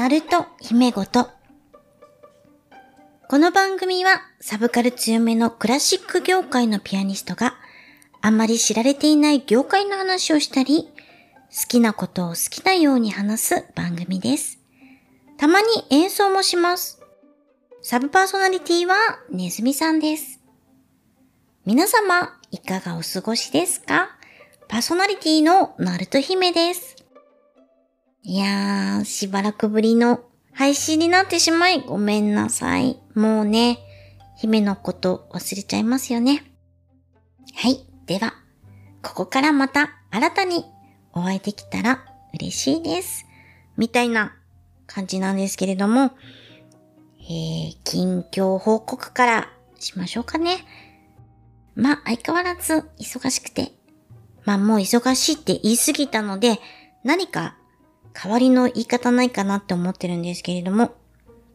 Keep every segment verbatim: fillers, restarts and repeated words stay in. ナルト姫ごと。この番組はサブカル強めのクラシック業界のピアニストがあまり知られていない業界の話をしたり、好きなことを好きなように話す番組です。たまに演奏もします。サブパーソナリティはねずみさんです。皆様いかがお過ごしですか？パーソナリティのナルト姫です。いやー、しばらくぶりの配信になってしまいごめんなさい。もうね、姫のこと忘れちゃいますよね。はい、では、ここからまた新たにお会いできたら嬉しいです。みたいな感じなんですけれども、えー、近況報告からしましょうかね。まあ、相変わらず忙しくて、まあもう忙しいって言い過ぎたので、何か代わりの言い方ないかなって思ってるんですけれども、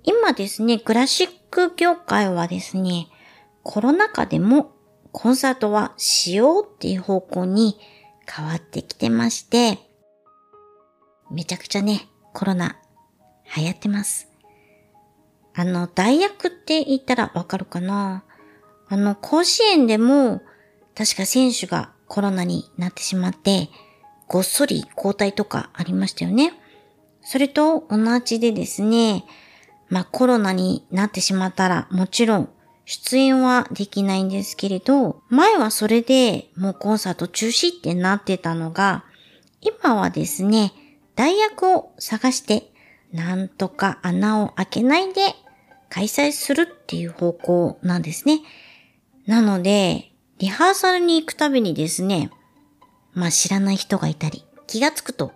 今ですね、クラシック業界はですね、コロナ禍でもコンサートはしようっていう方向に変わってきてまして、めちゃくちゃね、コロナ流行ってます。あの、代役って言ったらわかるかな？あの、甲子園でも確か選手がコロナになってしまって、ごっそり交代とかありましたよね。それと同じでですね、まあコロナになってしまったらもちろん出演はできないんですけれど、前はそれでもうコンサート中止ってなってたのが、今はですね、代役を探してなんとか穴を開けないで開催するっていう方向なんですね。なので、リハーサルに行くたびにですね、まあ知らない人がいたり、気がつくと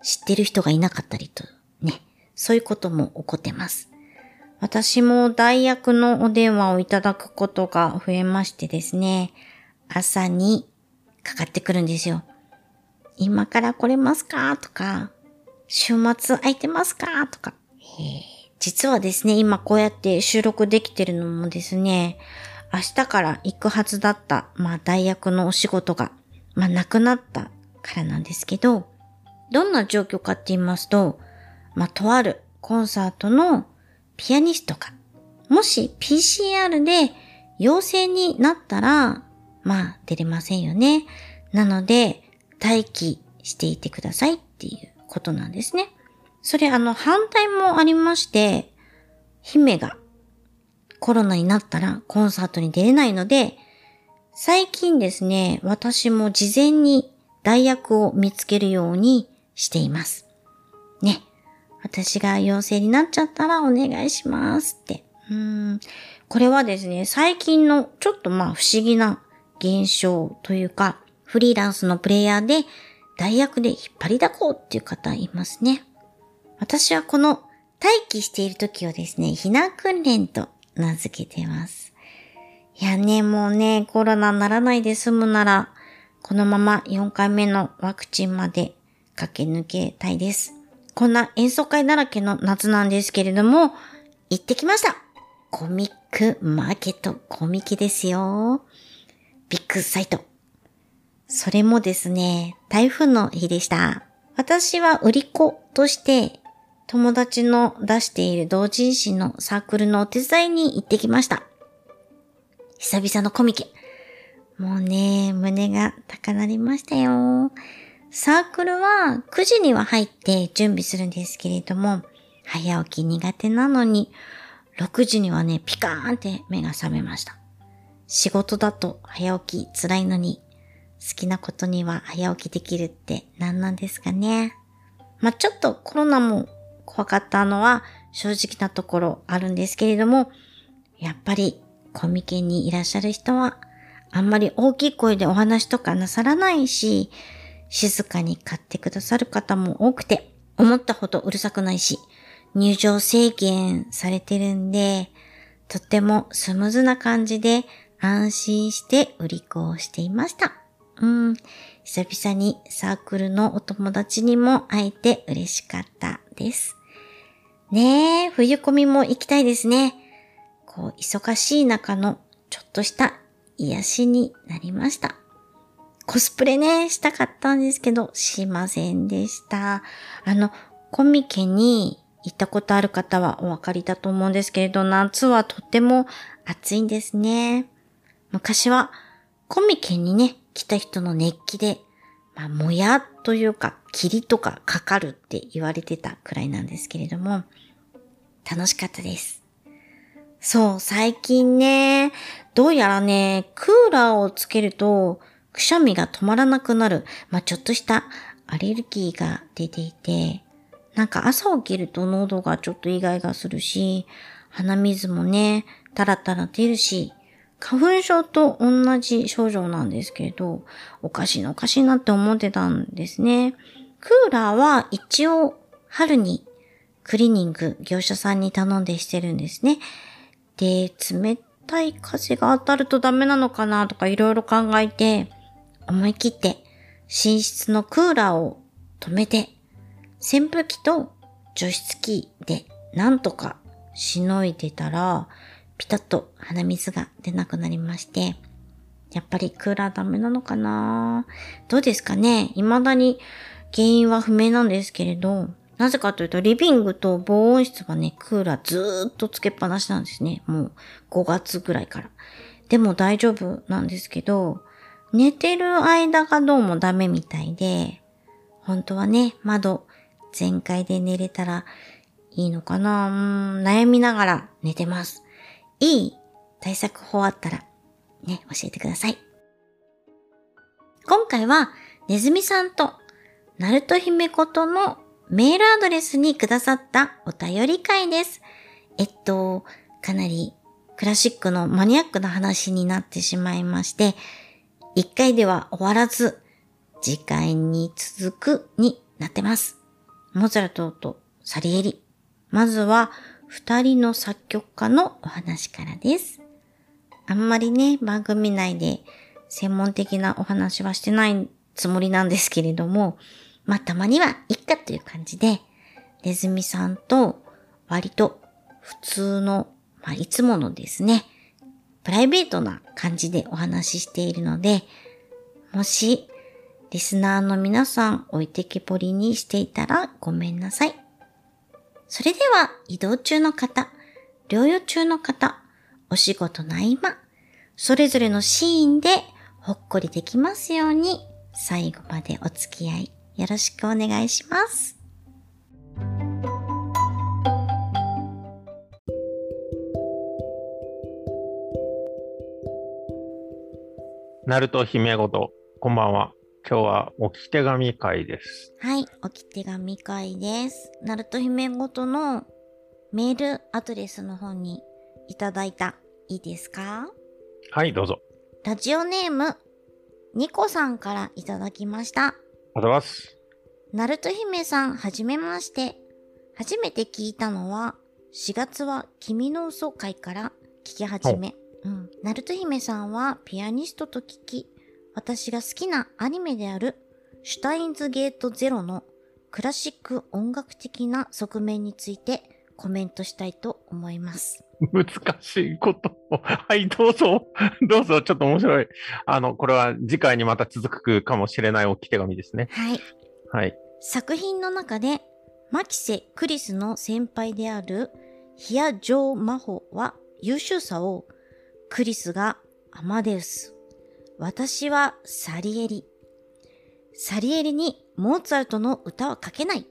知ってる人がいなかったりとね、そういうことも起こってます。私も代役のお電話をいただくことが増えましてですね、朝にかかってくるんですよ。今から来れますかとか、週末空いてますかとか。実はですね、今こうやって収録できてるのもですね、明日から行くはずだった、まあ代役のお仕事が、まあ、亡くなったからなんですけど、どんな状況かって言いますと、まあ、とあるコンサートのピアニストが、もし ピーシーアール で陽性になったら、まあ、出れませんよね。なので、待機していてくださいっていうことなんですね。それ、あの、反対もありまして、姫がコロナになったらコンサートに出れないので、最近ですね、私も事前に代役を見つけるようにしています。ね。私が陽性になっちゃったらお願いしますって。うーん。これはですね、最近のちょっとまあ不思議な現象というか、フリーランスのプレイヤーで代役で引っ張りだこうっていう方いますね。私はこの待機している時をですね、避難訓練と名付けてます。いやね、もうね、コロナにならないで済むなら、このままよんかいめのワクチンまで駆け抜けたいです。こんな演奏会だらけの夏なんですけれども、行ってきました。コミックマーケット、コミケですよ。ビッグサイト。それもですね、台風の日でした。私は売り子として、友達の出している同人誌のサークルのお手伝いに行ってきました。久々のコミケ。もうね、胸が高鳴りましたよ。サークルはくじには入って準備するんですけれども、早起き苦手なのに、ろくじにはね、ピカーンって目が覚めました。仕事だと早起き辛いのに、好きなことには早起きできるって何なんですかね。まあ、ちょっとコロナも怖かったのは正直なところあるんですけれども、やっぱりコミケにいらっしゃる人は、あんまり大きい声でお話とかなさらないし、静かに買ってくださる方も多くて、思ったほどうるさくないし、入場制限されてるんで、とってもスムーズな感じで安心して売り子をしていました。うん、久々にサークルのお友達にも会えて嬉しかったです。ねえ、冬コミも行きたいですね。こう忙しい中のちょっとした癒しになりました。コスプレね、したかったんですけど、しませんでした。あの、コミケに行ったことある方はお分かりだと思うんですけれど、夏はとっても暑いんですね。昔はコミケにね、来た人の熱気で、まあ、もやというか、霧とかかかるって言われてたくらいなんですけれども、楽しかったです。そう、最近ね、どうやらね、クーラーをつけると、くしゃみが止まらなくなる、まあ、ちょっとしたアレルギーが出ていて、なんか朝起きると喉がちょっとイガイガするし、鼻水もね、タラタラ出るし、花粉症と同じ症状なんですけれど、おかしいなおかしいなって思ってたんですね。クーラーは一応春にクリーニング業者さんに頼んでしてるんですね。で、冷たい風が当たるとダメなのかなとかいろいろ考えて、思い切って寝室のクーラーを止めて、扇風機と除湿機でなんとかしのいでたら、ピタッと鼻水が出なくなりまして、やっぱりクーラーダメなのかな？どうですかね？未だに原因は不明なんですけれど、なぜかというとリビングと防音室はね、クーラーずーっとつけっぱなしなんですね。もうごがつぐらいから。でも大丈夫なんですけど、寝てる間がどうもダメみたいで、本当はね、窓全開で寝れたらいいのかな？うーん、悩みながら寝てます。いい対策法あったらね、教えてください。今回はねずみさんとなるとひめことのメールアドレスにくださったお便り会です。えっと、かなりクラシックのマニアックな話になってしまいまして、一回では終わらず、次回に続くになってます。モーツァルトとサリエリ。まずは、二人の作曲家のお話からです。あんまりね、番組内で専門的なお話はしてないつもりなんですけれども、まあ、たまにはいっかという感じで、ねずみさんと割と普通の、まあ、いつものですね、プライベートな感じでお話ししているので、もしリスナーの皆さん置いてけぼりにしていたらごめんなさい。それでは、移動中の方、療養中の方、お仕事の合間、それぞれのシーンでほっこりできますように、最後までお付き合いよろしくお願いします。なるとひめこと、こんばんは。今日は置き手紙会です。はい、置き手紙会です。なるとひめごとのメールアドレスの方にいただいた、いいですか？はい、どうぞ。ラジオネーム、ニコさんからいただきました。ありがとうございます。なるとひめさん、はじめまして。初めて聞いたのは、しがつは君の嘘会から聞き始め。うん。なるとひめさんはピアニストと聞き、私が好きなアニメであるシュタインズゲートゼロのクラシック音楽的な側面についてコメントしたいと思います。難しいことを。はい、どうぞ。どうぞ。ちょっと面白い。あの、これは次回にまた続くかもしれない置き手紙ですね。はい。はい。作品の中でマキセ・クリスの先輩であるヒア・ジョー・マホは優秀さを、クリスがアマデウス、私はサリエリ。サリエリにモーツァルトの歌は書けない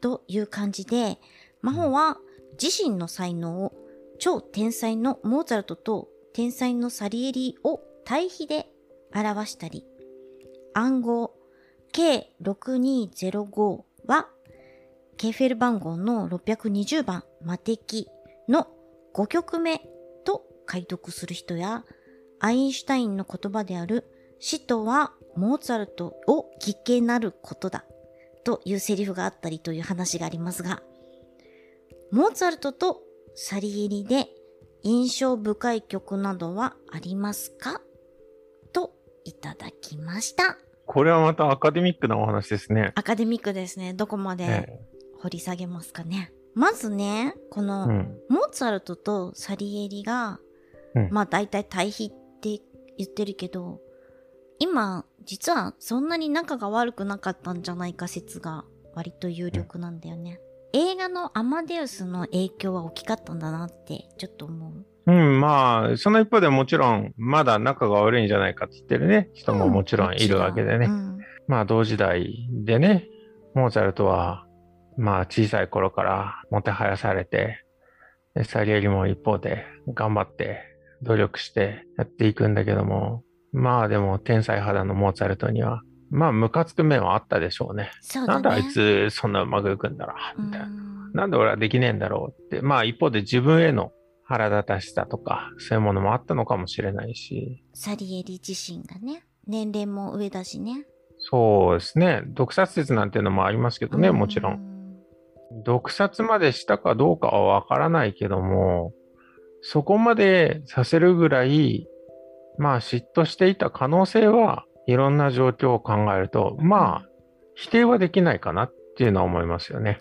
という感じで、マホは自身の才能を超天才のモーツァルトと天才のサリエリを対比で表したり、暗号 ケーろくにぜろご はケーフェル番号のろっぴゃくにじゅうばんマテキのごきょくめと解読する人や、アインシュタインの言葉である死とはモーツァルトを聞けなることだというセリフがあったりという話がありますが、モーツァルトとサリエリで印象深い曲などはありますかといただきました。これはまたアカデミックなお話ですね。アカデミックですね。どこまで掘り下げますかね。まずね、このモーツァルトとサリエリが、うん、まあ大体対比って言ってるけど、今実はそんなに仲が悪くなかったんじゃないか説が割と有力なんだよね。映画のアマデウスの影響は大きかったんだなってちょっと思う。うん、まあその一方でもちろんまだ仲が悪いんじゃないかって言ってるね人ももちろんいるわけでね、うんうん、まあ同時代でねモーツァルトはまあ小さい頃からもてはやされてサリエリも一方で頑張って努力してやっていくんだけども、まあでも天才肌のモーツァルトにはまあムカつく面はあったでしょうね。そうだね。なんであいつそんなうまくいくんだろうみたいな、うん、なんで俺はできねえんだろうって、まあ一方で自分への腹立たしさとかそういうものもあったのかもしれないし、サリエリ自身がね年齢も上だしね。そうですね。毒殺説なんていうのもありますけどね、もちろん毒殺までしたかどうかはわからないけども、そこまでさせるぐらいまあ嫉妬していた可能性はいろんな状況を考えるとまあ否定はできないかなっていうのは思いますよね。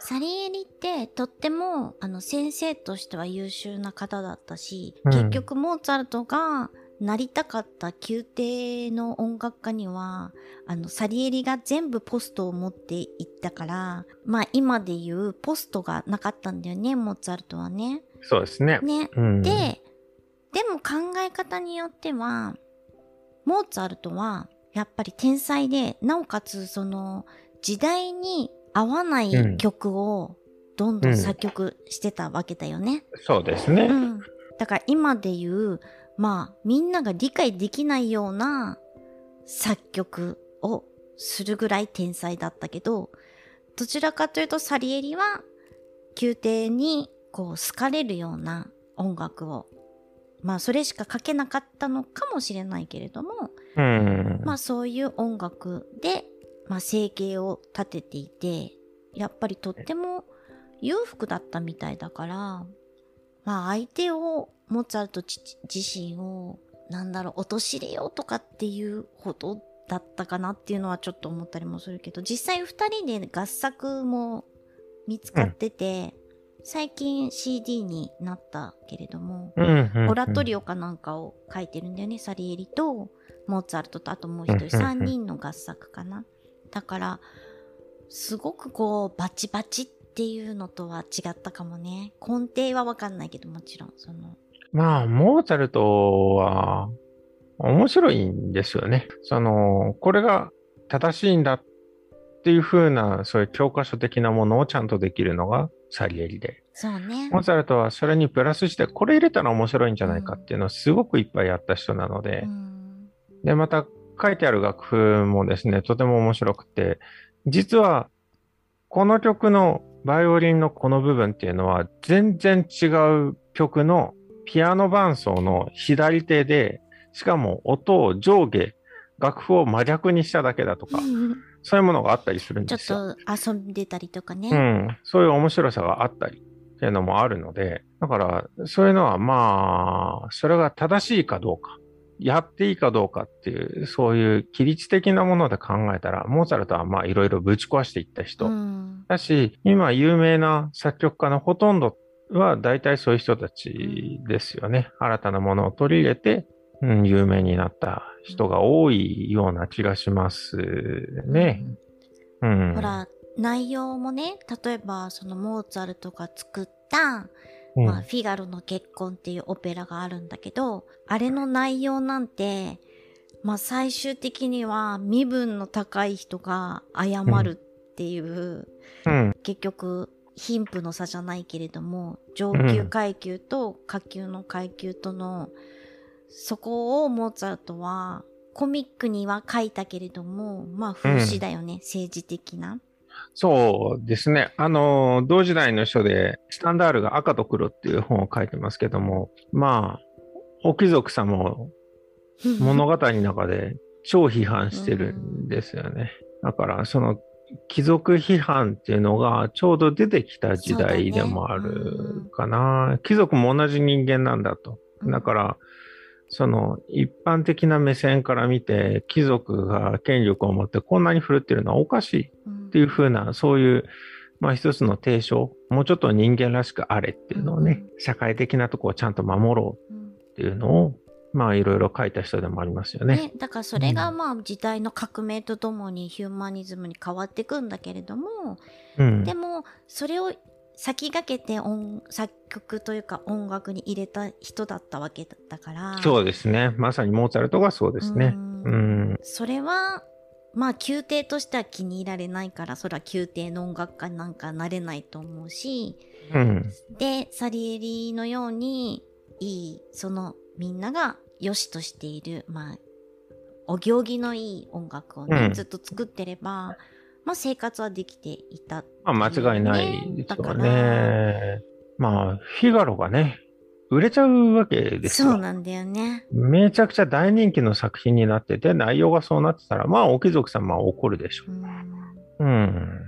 サリエリってとってもあの先生としては優秀な方だったし、うん、結局モーツァルトがなりたかった宮廷の音楽家にはあのサリエリが全部ポストを持っていったから、まあ今でいうポストがなかったんだよねモーツァルトはね。そうですね。ね、うん、ででも考え方によってはモーツァルトはやっぱり天才で、なおかつその時代に合わない曲をどんどん作曲してたわけだよね、うん、そうですね、うん、だから今でいうまあみんなが理解できないような作曲をするぐらい天才だったけど、どちらかというとサリエリは宮廷にこう好かれるような音楽をまあそれしか書けなかったのかもしれないけれども、うん、まあそういう音楽でまあ、生計を立てていて、やっぱりとっても裕福だったみたいだから、まあ相手をモーツァルト自身をなんだろう陥れようとかっていうほどだったかなっていうのはちょっと思ったりもするけど、実際ふたりで合作も見つかってて、うん、最近 シーディー になったけれども、うんうんうん、オラトリオかなんかを書いてるんだよねサリエリとモーツァルトとあともう一人、うんうんうん、さんにんの合作かな。だからすごくこうバチバチっていうのとは違ったかもね。根底は分かんないけどもちろんそのまあモーツァルトは面白いんですよね。そのこれが正しいんだっていう風なそういう教科書的なものをちゃんとできるのがサリエリで、そうね、モーツァルトはそれにプラスしてこれ入れたら面白いんじゃないかっていうのをすごくいっぱいやった人なので、うん、でまた書いてある楽譜もですねとても面白くて、実はこの曲のバイオリンのこの部分っていうのは全然違う曲のピアノ伴奏の左手で、しかも音を上下楽譜を真逆にしただけだとかそういうものがあったりするんですよ。ちょっと遊んでたりとかね、うん、そういう面白さがあったりっていうのもあるので、だからそういうのはまあそれが正しいかどうかやっていいかどうかっていうそういう規律的なもので考えたらモーツァルトはまあいろいろぶち壊していった人、うん、だし今有名な作曲家のほとんどは大体そういう人たちですよね、うん、新たなものを取り入れて、うん、有名になった人が多いような気がしますね、うんうん、ほら内容もね例えばそのモーツァルトが作ったまあ、フィガロの結婚っていうオペラがあるんだけど、あれの内容なんて、まあ、最終的には身分の高い人が謝るっていう、うん、結局貧富の差じゃないけれども上級階級と下級の階級との、うん、そこをモーツァルトはコミックには書いたけれどもまあ風刺だよね、うん、政治的な。そうですね。あの同時代の人でスタンダールが赤と黒っていう本を書いてますけども、まあお貴族様を物語の中で超批判してるんですよねだからその貴族批判っていうのがちょうど出てきた時代でもあるかな、ね、貴族も同じ人間なんだと。だからその一般的な目線から見て貴族が権力を持ってこんなに振るってるのはおかしいっていう風な、うん、そういう、まあ、一つの提唱、もうちょっと人間らしくあれっていうのをね、うん、社会的なとこをちゃんと守ろうっていうのを、うん、まあいろいろ書いた人でもありますよね。ね、だからそれがまあ時代の革命とともにヒューマニズムに変わっていくんだけれども、うん、でもそれを先駆けて音作曲というか音楽に入れた人だったわけだったから。そうですね。まさにモーツァルトがそうですね。うん、うん、それはまあ宮廷としては気に入られないから、それは宮廷の音楽家なんかなれないと思うし、うん、でサリエリのようにいいそのみんなが良しとしている、まあお行儀のいい音楽をね、うん、ずっと作ってれば、まあ生活はできていたっていうね。まあ間違いないですよね。まあフィガロがね売れちゃうわけですよ。そうなんだよね。めちゃくちゃ大人気の作品になってて、内容がそうなってたら、まあお貴族様は怒るでしょう。うん、うん、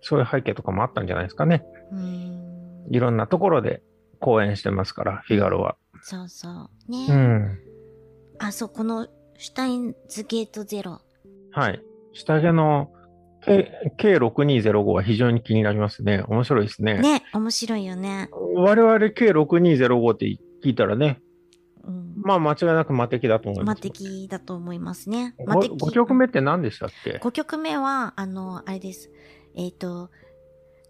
そういう背景とかもあったんじゃないですかね。うん、いろんなところで公演してますから、フィガロは。そうそうね、うん、あ、そう、このシュタインズゲートゼロ、はい、下着の ケーろくにーぜろご は非常に気になりますね。面白いですね。ね、面白いよね。我々 ケーろくにーぜろご って聞いたらね、うん、まあ間違いなく魔敵だと思います。魔敵だと思いますね。魔敵。ごきょくめって何でしたっけ？ ご 曲目はあのあれです。えっ、ー、と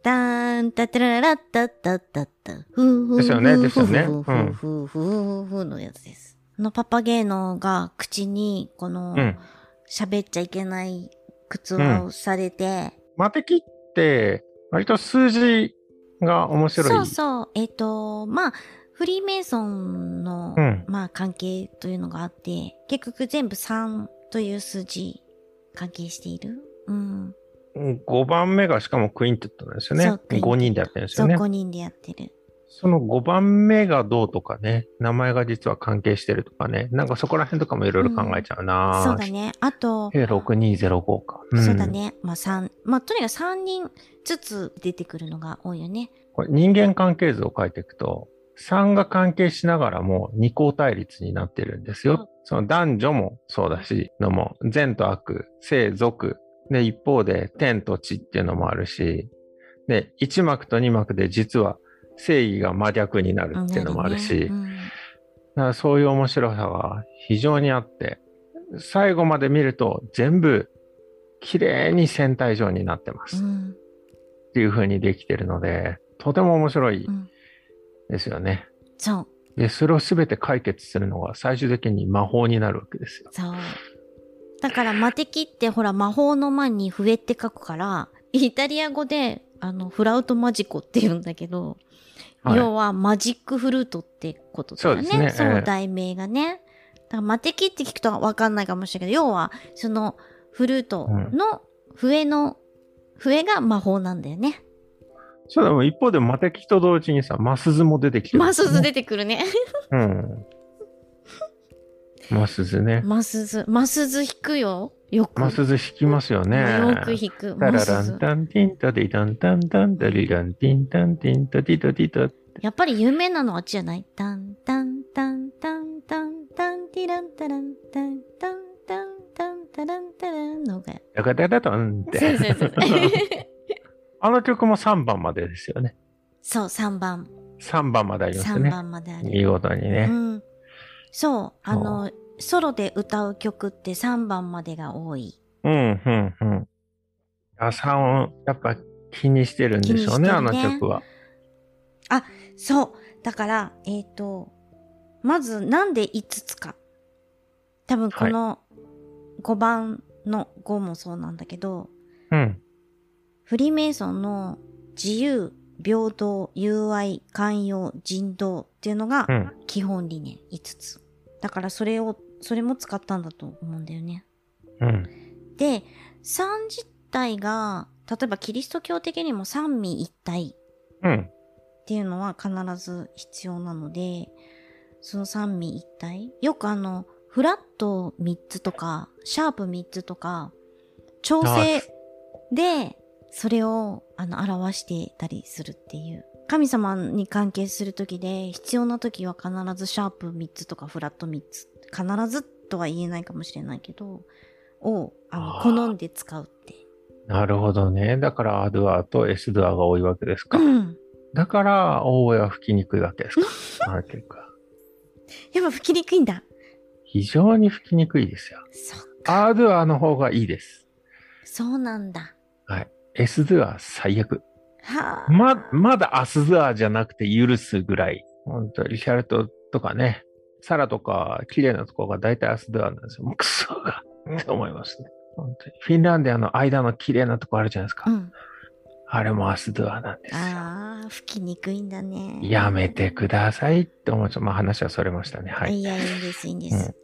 ダーンタタララッタッタッタッタフーフーフーフーフーフーのやつです。あのパパゲーノが口にこの、うん、喋っちゃいけない靴をされて、魔敵、うん、って割と数字が面白い。そうそう、えっ、ー、とまあフリーメイソンの、うん、まあ関係というのがあって、結局全部さんという数字関係している。うん。ごばんめがしかもクインテットなんですよね。ごにんでやってるんですよね。そう、ごにんでやってる。そのごばんめがどうとかね、名前が実は関係してるとかね、なんかそこら辺とかもいろいろ考えちゃうな、うん、そうだね。あと ケーろくにーぜろご か、うん、そうだね。まあさん、まあとにかくさんにんずつ出てくるのが多いよね。これ人間関係図を書いていくとさんが関係しながらも二項対立になってるんですよ、うん、その男女もそうだしのも、善と悪、性俗で、一方で天と地っていうのもあるし、でいち幕とに幕で実は正義が真逆になるっていうのもあるし、うん、だからそういう面白さが非常にあって、最後まで見ると全部綺麗に線体状になってます、うん、っていう風にできてるので、とても面白いですよね、うん、そう。でそれを全て解決するのが最終的に魔法になるわけですよ。そうだから魔敵ってほら魔法の魔に笛って書くから、イタリア語であのフラウトマジコって言うんだけど、はい、要はマジックフルートってことだよね。そうですね。その題名がね。だから魔敵って聞くと分かんないかもしれないけど、要はそのフルートの笛の、うん、笛が魔法なんだよね。そうだ。もう一方で魔敵と同時にさ、マスズも出てきてる、ね。マスズ出てくるね。うん。マスズね。マスズ、マスズ弾くよ。よくマスズ弾きますよね。よく弾く。タラランタンティンタディタンタンタンタリランティンタンティンタディタディタ。やっぱり有名なのはあっちじゃない？タンタンタンタンタンタンティランタランタンタンタンタンタランタランの方が。だからだとんって。そうそうそう。あの曲もさんばんまでですよね。そう、さんばん。さんばんまでありますね。さんばんまである。見事にね。うん。そう、あの。ソロで歌う曲ってさんばんまでが多い。うんうんうん。さんをやっぱ気にしてるんでしょうね、あの曲は。あ、そう。だから、えっと、まずなんでいつつか。多分このごばんのごもそうなんだけど、はい、うん。フリーメイソンの自由、平等、友愛、寛容、人道っていうのが基本理念いつつ。だからそれを、それも使ったんだと思うんだよね。うん。で、三自体が、例えばキリスト教的にも三位一体っていうのは必ず必要なので、その三位一体、よくあの、フラットみっつとか、シャープみっつとか、調整でそれをあの表してたりするっていう。神様に関係するときで必要なときは必ずシャープみっつとかフラットみっつ、必ずとは言えないかもしれないけどをあの好んで使うって。なるほどね。だからアドアとエスドアが多いわけですか、うん、だから大声は吹きにくいわけですか。あの結果やっぱ吹きにくいんだ。非常に吹きにくいですよ。そっか。R ドゥアの方がいいです。そうなんだ。はい。S ドゥア最悪。はあ。ま、まだアスドゥアじゃなくて許すぐらい。本当リシャルトとかね、サラとか綺麗なとこが大体アスドゥアなんですよ。もうクソがと思いますね。本当にフィンランドの間の綺麗なとこあるじゃないですか、うん、あれもアスドゥアなんですよ。ああ、吹きにくいんだね。やめてくださいって思う。まあ話はそれましたね。はい。いや、いいんです、いいんです、うん、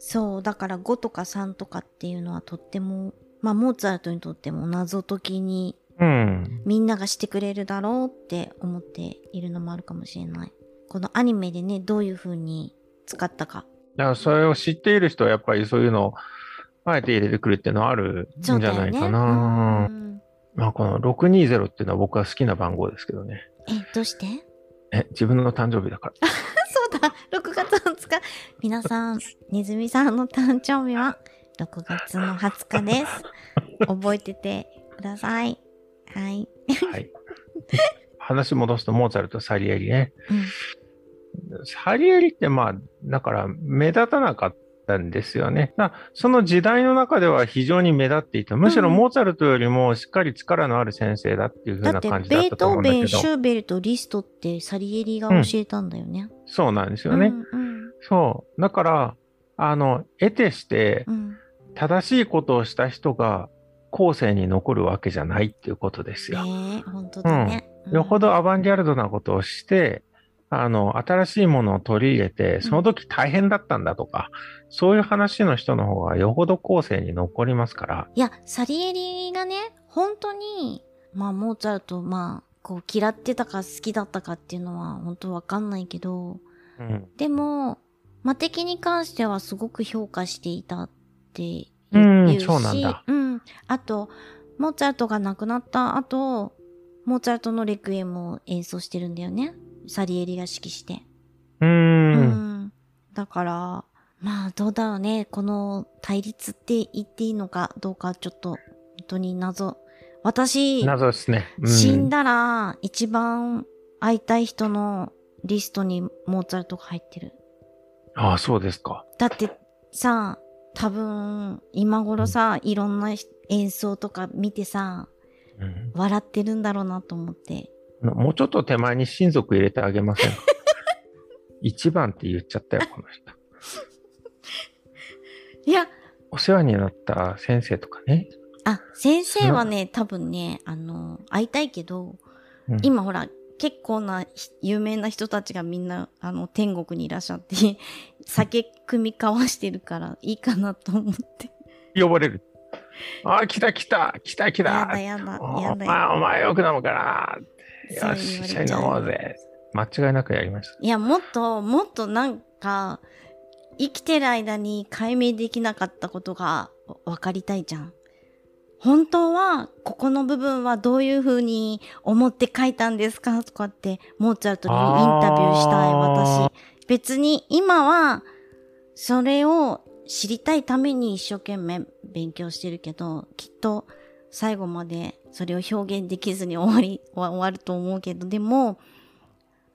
そうだからごとかさんとかっていうのはとっても、まあモーツァルトにとっても謎解きに、うん、みんながしてくれるだろうって思っているのもあるかもしれない。このアニメでね、どういう風に使ったか。だからそれを知っている人はやっぱりそういうのをあえて入れてくるっていうのはあるんじゃないかな、ね。うん、まあこのろくにーぜろっていうのは僕は好きな番号ですけどね。え、どうして？え、自分の誕生日だから。そうだ、ろくがつはつか。皆さん、ねずみさんの誕生日はろくがつのはつかです。覚えててください。はい。はい。話戻すとモーツァルト、サリエリね。うん、サリエリってまあだから目立たなかった。なんですよね。その時代の中では非常に目立っていた。むしろモーツァルトよりもしっかり力のある先生だっていう風な感じだったと思うんだけど。だってベートーベン、シューベルト、リストってサリエリが教えたんだよね。うん、そうなんですよね。うんうん、そうだからあの得てして正しいことをした人が後世に残るわけじゃないっていうことですよ。ねえ、本当だね。うん、よほどアバンギャルドなことをして。あの新しいものを取り入れてその時大変だったんだとか、うん、そういう話の人の方がよほど後世に残りますから。いや、サリエリがね本当にまあモーツァルトまあこう嫌ってたか好きだったかっていうのは本当わかんないけど、うん、でも魔笛に関してはすごく評価していたっていうし、そうなんだ、うん、あとモーツァルトが亡くなった後モーツァルトのレクイエムを演奏してるんだよね、サリエリが指揮して。うーん、うん、だからまあどうだろうね、この対立って言っていいのかどうかちょっと本当に謎。私謎ですね、うん、死んだら一番会いたい人のリストにモーツァルトが入ってる。ああ、そうですか。だってさ、多分今頃さ、いろんな演奏とか見てさ、うん、笑ってるんだろうなと思って。もうちょっと手前に親族入れてあげませんか。一番って言っちゃったよ、この人。いや。お世話になった先生とかね。あ、先生はね、多分ね、あの、会いたいけど、うん、今ほら、結構な有名な人たちがみんな、あの、天国にいらっしゃって、酒組み交わしてるからいいかなと思って。呼ばれる。あ、来た来た来た来た。やだやだやだ。まあ、お前よく飲むから。よし、一緒に飲もうぜ。間違いなくやりました。いや、もっと、もっとなんか、生きてる間に解明できなかったことが分かりたいじゃん。本当は、ここの部分はどういう風に思って書いたんですかとかって、モーツァルトにインタビューしたい、私。別に、今は、それを知りたいために一生懸命勉強してるけど、きっと、最後までそれを表現できずに終わり、終わると思うけど、でも、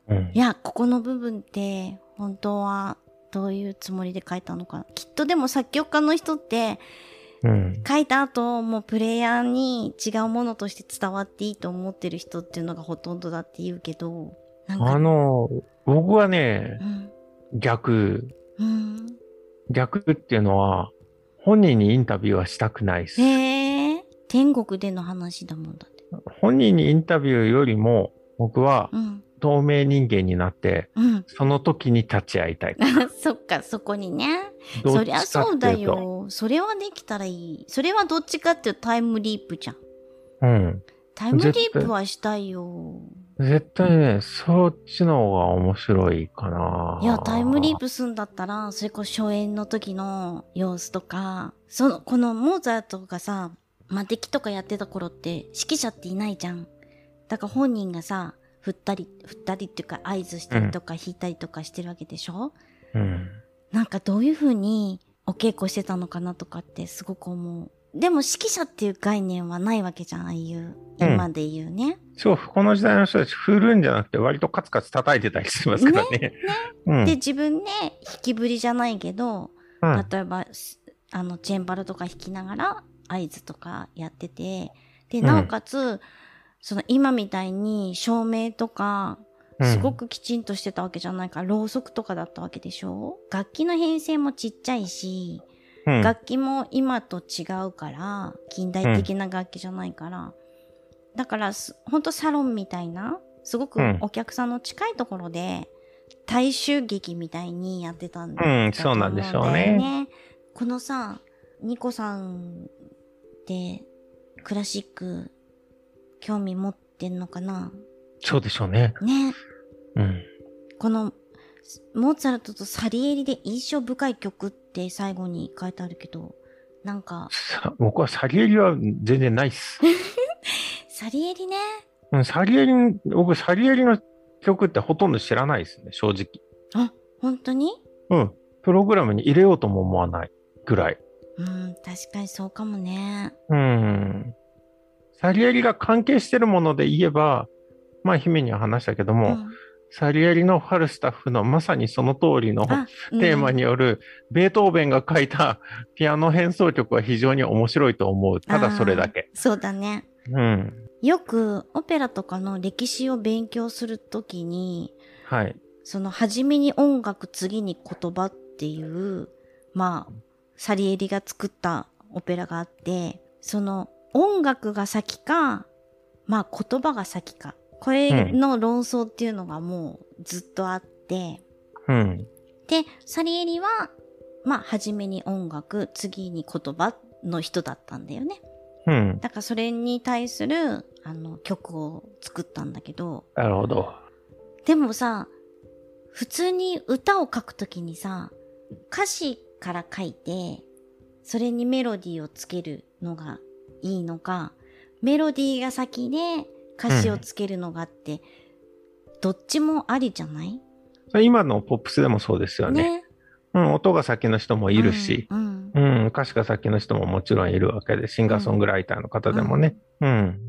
うん、いや、ここの部分って本当はどういうつもりで書いたのか。きっとでも作曲家の人って、うん、書いた後もうプレイヤーに違うものとして伝わっていいと思ってる人っていうのがほとんどだって言うけど、なんかあの、僕はね、うん、逆、うん、逆っていうのは本人にインタビューはしたくないです。えー天国での話だもんだって。本人にインタビューよりも僕は透明人間になって、うん、その時に立ち会いたい。そっか、そこにね。そりゃそうだよ。それはできたらいい。それはどっちかっていうとタイムリープじゃん。うん。タイムリープはしたいよ。絶対ね、うん、そっちの方が面白いかな。いや、タイムリープすんだったら、それこそ初演の時の様子とか、そのこのモーツァルトがさ、魔笛とかやってた頃って指揮者っていないじゃん。だから本人がさ、振ったり振ったりっていうか合図したりとか弾いたりとかしてるわけでしょ、うん、なんかどういう風にお稽古してたのかなとかってすごく思う。でも指揮者っていう概念はないわけじゃん、ああいう今で言うね、うん、そう、この時代の人たち振るんじゃなくて割とカツカツ叩いてたりしますからね、ね、ね、で自分ね、引きぶりじゃないけど、うん、例えばあのチェンバルとか弾きながら合図とかやってて、でなおかつ、うん、その今みたいに照明とかすごくきちんとしてたわけじゃないから、うん、ろうそくとかだったわけでしょ。楽器の編成もちっちゃいし、うん、楽器も今と違うから近代的な楽器じゃないから、うん、だからほんとサロンみたいなすごくお客さんの近いところで大衆劇みたいにやってたんだと思うんだよね。うん、そうなんでしょうね。このさ、ニコさんってクラシック興味持ってんのかな。そうでしょうね。ね。うん。このモーツァルトとサリエリで印象深い曲って最後に書いてあるけど、なんか僕はサリエリは全然ないっす。サリエリね。うん、サリエリ、僕サリエリの曲ってほとんど知らないですね、正直。あ、本当に？うん。プログラムに入れようとも思わないぐらい。うん、確かにそうかもね。うん。サリエリが関係してるもので言えば、まあ姫には話したけども、うん、サリエリのファルスタッフのまさにその通りのテーマによる、うん、ベートーベンが書いたピアノ変奏曲は非常に面白いと思う。ただそれだけ。そうだね。うん。よくオペラとかの歴史を勉強するときに、はい。その初めに音楽、次に言葉っていう、まあ、サリエリが作ったオペラがあって、その音楽が先か、まあ言葉が先か、これの論争っていうのがもうずっとあって、うん、で、サリエリは、まあ初めに音楽、次に言葉の人だったんだよね。うん、だからそれに対するあの曲を作ったんだけど。なるほど。でもさ、普通に歌を書くときにさ、歌詞から書いて、それにメロディーをつけるのがいいのか、メロディーが先で歌詞をつけるのがあって、うん、どっちもありじゃない？今のポップスでもそうですよね。ね、うん、音が先の人もいるし、うんうんうん、歌詞が先の人ももちろんいるわけで、シンガーソングライターの方でもね、うんうんうん、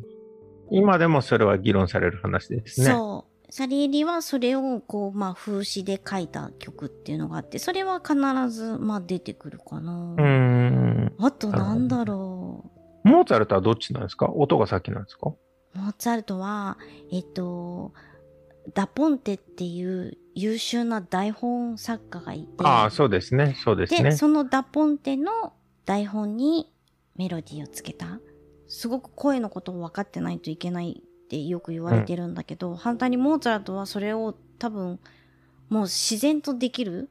今でもそれは議論される話ですね。そう。サリエリはそれをこう、まあ、風刺で書いた曲っていうのがあって、それは必ず、まあ、出てくるかな。うーん。あと、なんだろう。モーツァルトはどっちなんですか？音が先なんですか？モーツァルトは、えっと、ダポンテっていう優秀な台本作家がいて。ああ、そうですね。そうですね。で、そのダポンテの台本にメロディーをつけた。すごく声のことを分かってないといけない。ってよく言われてるんだけど、うん、反対にモーツァルトはそれを多分もう自然とできる、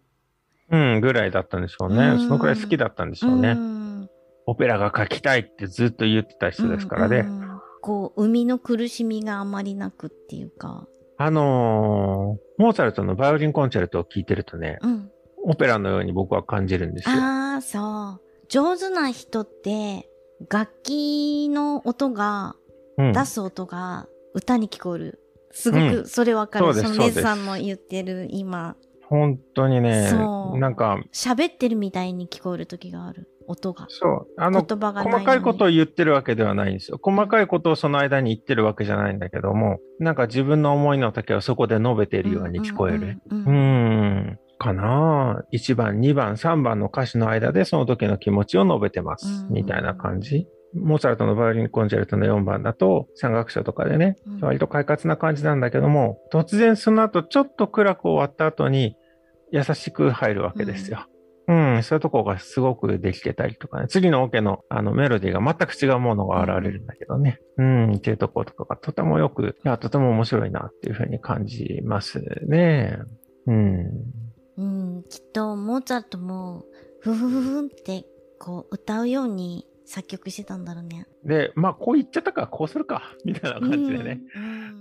うん、ぐらいだったんでしょうね。そのくらい好きだったんでしょうね。うん、オペラが書きたいってずっと言ってた人ですからね。うんうん、こう生みの苦しみがあまりなくっていうか、あのー、モーツァルトのバイオリンコンチェルトを聴いてるとね、うん、オペラのように僕は感じるんですよ。ああ、そう。上手な人って楽器の音がうん、出す音が歌に聞こえる。すごくそれわかる。うん、そのネズさんの言ってる今。本当にね。そう。なんか。喋ってるみたいに聞こえる時がある。音が。そう。あの、言葉がないのに。細かいことを言ってるわけではないんですよ。細かいことをその間に言ってるわけじゃないんだけども、なんか自分の思いの丈をそこで述べているように聞こえる。うんうんうん、うーん。かなぁ。いちばん、にばん、さんばんの歌詞の間でその時の気持ちを述べてます。うんうん、みたいな感じ。モーツァルトのバイオリンコンチェルトのよんばんだと三楽章とかでね、割と快活な感じなんだけども、うん、突然その後ちょっと暗く終わった後に優しく入るわけですよ。うん、うん、そういうとこがすごくできてたりとかね、次のオケのあのメロディーが全く違うものが現れるんだけどね、うん、うん、っていうとことかがとてもよく、いや、とても面白いなっていうふうに感じますね。うん。うん、きっとモーツァルトもふふふふんってこう歌うように作曲してたんだろうね。で、まあこう言っちゃったからこうするかみたいな感じでね。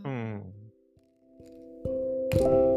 うん。うん